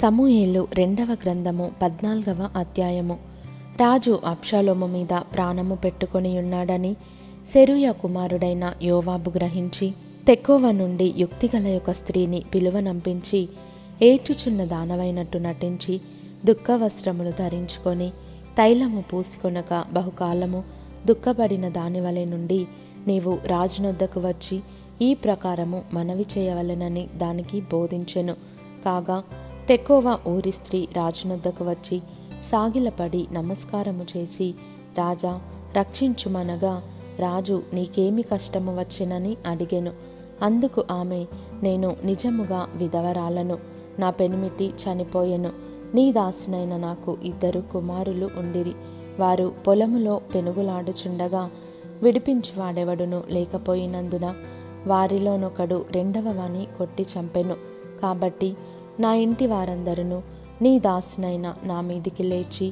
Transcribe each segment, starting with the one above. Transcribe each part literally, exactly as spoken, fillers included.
సమూయేలు రెండవ గ్రంథము పద్నాలుగవ అధ్యాయము. రాజు అబ్షాలోము మీద ప్రాణము పెట్టుకొని ఉన్నాడని సెరూయా కుమారుడైన యోవాబు గ్రహించి తెకోవ నుండి యుక్తిగల యొక్క స్త్రీని పిలువనంపించి ఏడ్చుచున్న దానవైనట్టు నటించి దుఃఖవస్త్రములు ధరించుకొని తైలము పూసుకొనక బహుకాలము దుఃఖపడిన దానివలె నుండి నీవు రాజునొద్దకు వచ్చి ఈ ప్రకారము మనవి చేయవలెనని దానికి బోధించెను. కాగా తెకోవ ఊరి స్త్రీ రాజునొద్దకు వచ్చి సాగిలపడి నమస్కారము చేసి, రాజా రక్షించుమనగా రాజు నీకేమి కష్టము వచ్చెనని అడిగెను. అందుకు ఆమె, నేను నిజముగా విధవరాలను, నా పెనిమిటి చనిపోయెను, నీ దాసినైన నాకు ఇద్దరు కుమారులు ఉండిరి, వారు పొలములో పెనుగులాడుచుండగా విడిపించువాడెవడును లేకపోయినందున వారిలోనొకడు రెండవ వాణ్ణి కొట్టి చంపెను. కాబట్టి నా ఇంటి వారందరూ నీ దాసినైన నా మీదికి లేచి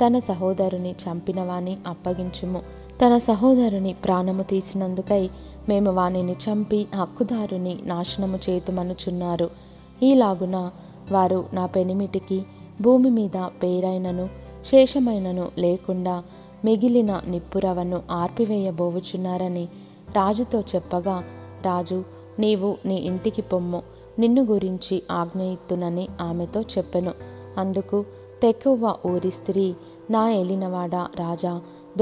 తన సహోదరుని చంపిన వాణ్ణి అప్పగించుము, తన సహోదరుని ప్రాణము తీసినందుకై మేము వానిని చంపి హక్కుదారుని నాశనము చేతుమనుచున్నారు. ఈలాగున వారు నా పెనిమిటికి భూమి మీద పేరైనను శేషమైనను లేకుండా మిగిలిన నిప్పురవను ఆర్పివేయబోవుచున్నారని రాజుతో చెప్పగా, రాజు నీవు నీ ఇంటికి పొమ్ము, నిన్ను గురించి ఆజ్ఞయిత్తునని ఆమెతో చెప్పెను. అందుకు తెకోవ ఊరి స్త్రీ, నా ఏలినవాడా రాజా,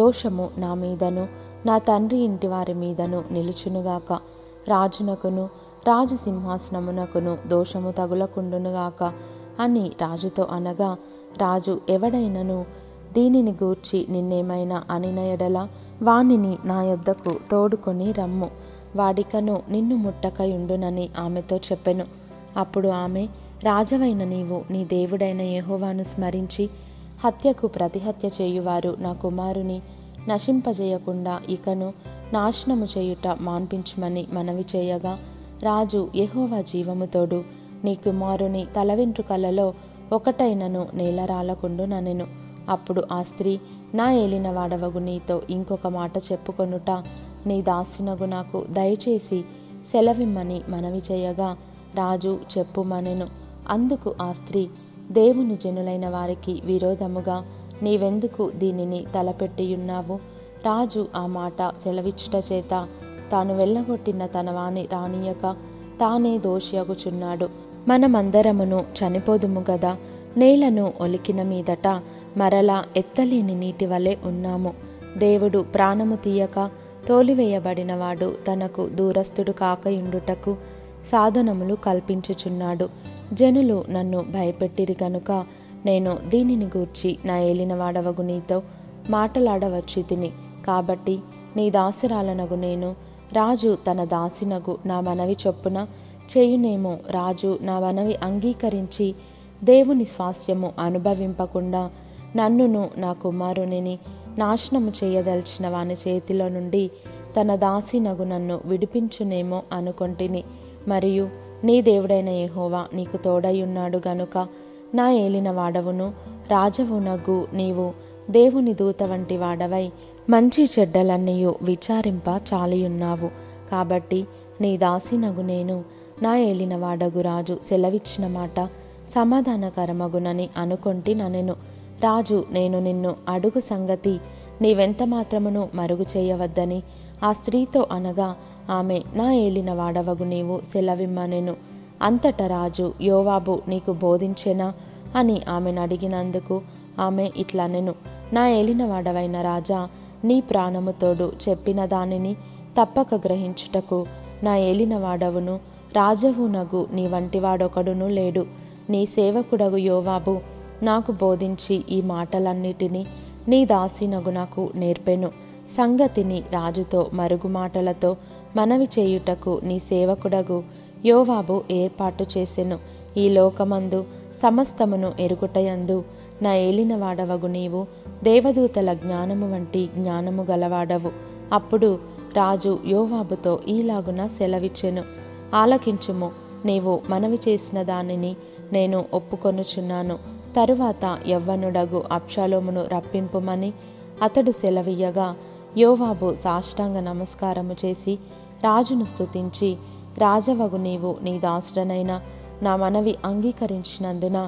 దోషము నా మీదను నా తండ్రి ఇంటి వారి మీదను నిలుచునుగాక, రాజునకును రాజు సింహాసనమునకును దోషము తగులకుండునుగాక అని రాజుతో అనగా, రాజు ఎవడైనను దీనిని గూర్చి నిన్నేమైనా అనిన ఎడల వానిని నా యొద్దకు తోడుకొని రమ్ము, వాడికను నిన్ను ముట్టకయుండునని ఆమెతో చెప్పెను. అప్పుడు ఆమె, రాజవైన నీవు నీ దేవుడైన యెహోవాను స్మరించి హత్యకు ప్రతిహత్య చేయువారు నా కుమారుని నశింపజేయకుండా ఇకను నాశనము చేయుట మాన్పించమని మనవి చేయగా, రాజు యెహోవా జీవముతోడు నీ కుమారుని తలవెంట్రుకలలో ఒకటైనను నేలరాలకుండుననెను. అప్పుడు ఆ స్త్రీ, నా ఏలిన వాడవగు నీతో ఇంకొక మాట చెప్పుకొనుట నీ దాసినగు నాకు దయచేసి సెలవిమ్మని మనవి చేయగా, రాజు చెప్పుమనెను. అందుకు ఆ స్త్రీ, దేవుని జనులైన వారికి విరోధముగా నీవెందుకు దీనిని తలపెట్టియున్నావు? రాజు ఆ మాట సెలవిచ్చుట చేత తాను వెళ్ళగొట్టిన తన వాణి రానియక తానే దోషియగుచున్నాడు. మనమందరమును చనిపోదుము గదా, నేలను ఒలికిన మీదట మరలా ఎత్తలేని నీటి వలె ఉన్నాము. దేవుడు ప్రాణము తీయక తోలివేయబడినవాడు తనకు దూరస్థుడు కాకయుండుటకు సాధనములు కల్పించుచున్నాడు. జనులు నన్ను భయపెట్టిరి గనుక నేను దీనిని గూర్చి నా ఏలినవాడవగు నీతో మాటలాడవచ్చి తిని. కాబట్టి నీ దాసురాలనగు నేను రాజు తన దాసినగు నా మనవి చొప్పున చేయునేమో. రాజు నా మనవి అంగీకరించి దేవుని స్వాస్యము అనుభవింపకుండా నన్నును నా కుమారునిని నాశనము చేయదలిచిన వాని చేతిలో నుండి తన దాసినగు నన్ను విడిపించునేమో అనుకొంటిని. మరియు నీ దేవుడైన యెహోవా నీకు తోడయున్నాడు గనుక నా ఏలిన వాడవును రాజవునగు నీవు దేవుని దూత వంటి వాడవై మంచి చెడ్డలన్నీయు విచారింప చాలియున్నావు. కాబట్టి నీ దాసినగు నేను నా ఏలిన వాడగు రాజు సెలవిచ్చిన మాట సమాధానకరమగునని అనుకొంటి ననెను. రాజు నేను నిన్ను అడుగు సంగతి నీవెంత మాత్రమును మరుగు చేయవద్దని ఆ స్త్రీతో అనగా, ఆమె నా ఏలిన వాడవగు నీవు సెలవిమ్మనెను. అంతట రాజు, యోవాబు నీకు బోధించెనా అని ఆమెను అడిగినందుకు ఆమె ఇట్లనెను, నా ఏలిన వాడవైన రాజా, నీ ప్రాణముతోడు చెప్పిన దానిని తప్పక గ్రహించుటకు నా ఏలిన వాడవును రాజవునగు నీ వంటివాడొకడును లేడు. నీ సేవకుడగు యోవాబు నాకు బోధించి ఈ మాటలన్నిటినీ నీ దాసినగు నాకు నేర్పెను. సంగతిని రాజుతో మరుగు మాటలతో మనవి చేయుటకు నీ సేవకుడగు యోవాబు ఏర్పాటు చేసెను. ఈ లోకమందు సమస్తమును ఎరుగుటయందు నా ఏలిన వాడవగు నీవు దేవదూతల జ్ఞానము వంటి జ్ఞానము గలవాడవు. అప్పుడు రాజు యోవాబుతో ఈలాగున సెలవిచ్చెను, ఆలకించుము, నీవు మనవి చేసిన దానిని నేను ఒప్పుకొనుచున్నాను. తరువాత యవ్వనుడగు అబ్షాలోమును రప్పింపుమని అతడు సెలవియ్యగా, యోవాబు సాష్టాంగ నమస్కారము చేసి రాజును స్తుతించి, రాజవగు నీవు నీ దాసుడనైన నా మనవి అంగీకరించినందున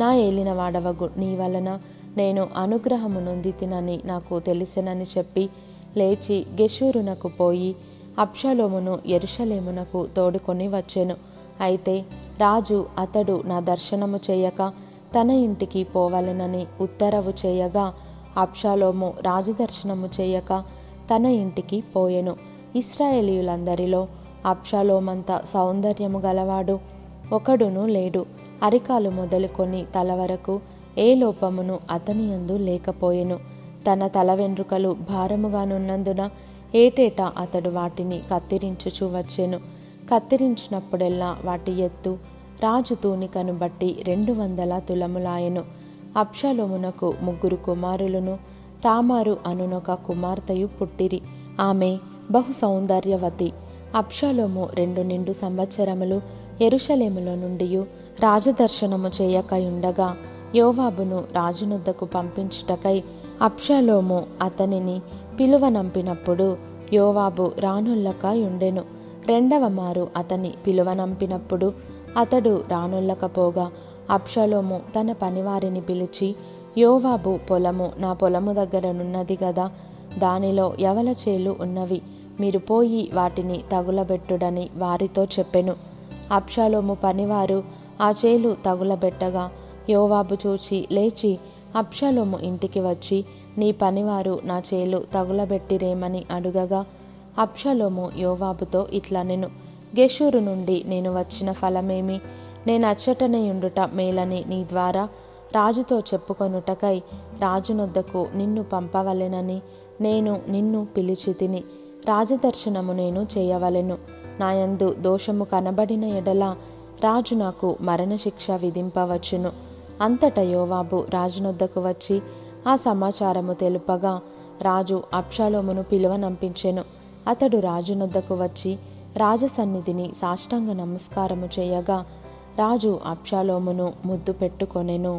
నా ఏలినవాడవగు నీ వలన నేను అనుగ్రహము నొందితినని నాకు తెలిసెనని చెప్పి లేచి గెషూరునకు పోయి అబ్షాలోమును యెరూషలేమునకు తోడుకొని వచ్చెను. అయితే రాజు అతడు నా దర్శనము చేయక తన ఇంటికి పోవలెనని ఉత్తరవు చేయగా అబ్షాలోము రాజు దర్శనము చేయక తన ఇంటికి పోయెను. ఇశ్రాయేలీయులందరిలో అబ్షాలోమంత సౌందర్యము గలవాడు ఒకడును లేడు. అరికాలు మొదలుకొని తల వరకు ఏ లోపమును అతనియందు లేకపోయెను. తన తల వెండ్రుకలు భారముగానున్నందున ఏటేటా అతడు వాటిని కత్తిరించుచూ వచ్చెను. కత్తిరించినప్పుడెల్లా వాటి ఎత్తు రాజు తూనికను బట్టి రెండు వందల తులములాయెను. అబ్షాలోమునకు ముగ్గురు కుమారులను తామారు అనునొక కుమార్తెయు పుట్టిరి. ఆమె బహు సౌందర్యవతి. అబ్షాలోము రెండు నిండు సంవత్సరములు యెరూషలేములో నుండి రాజదర్శనము చేయకయుండగా యోవాబును రాజునొద్దకు పంపించుటకై అబ్షాలోము అతనిని పిలువనంపినప్పుడు యోవాబు రానుల్లక యుండెను. రెండవ మారు అతని పిలువనంపినప్పుడు అతడు రానుల్లకపోగా అబ్షాలోము తన పనివారిని పిలిచి, యోవాబు పొలము నా పొలము దగ్గరనున్నది గదా, దానిలో యవల చేలు ఉన్నవి, మీరు పోయి వాటిని తగులబెట్టుడని వారితో చెప్పెను. అబ్షాలోము పనివారు ఆ చేలు తగులబెట్టగా యోవాబు చూచి లేచి అబ్షాలోము ఇంటికి వచ్చి, నీ పనివారు నా చేలు తగులబెట్టిరేమని అడుగగా అబ్షాలోము యోవాబుతో ఇట్లనెను, గెషూరు నుండి నేను వచ్చిన ఫలమేమి? నేను అచ్చటనేయుండుట మేలని నీ ద్వారా రాజుతో చెప్పుకొనుటకై రాజునొద్దకు నిన్ను పంపవలెనని నేను నిన్ను పిలిచి తిని రాజదర్శనము నేను చేయవలెను. నాయందు దోషము కనబడిన ఎడల రాజు నాకు మరణశిక్ష విధింపవచ్చును. అంతట యోవాబు రాజునొద్దకు వచ్చి ఆ సమాచారము తెలుపగా రాజు అబ్షాలోమును పిలువనంపించెను. అతడు రాజునొద్దకు వచ్చి రాజసన్నిధిని సాష్టాంగ నమస్కారము చేయగా రాజు అబ్షాలోమును ముద్దు పెట్టుకొనెను.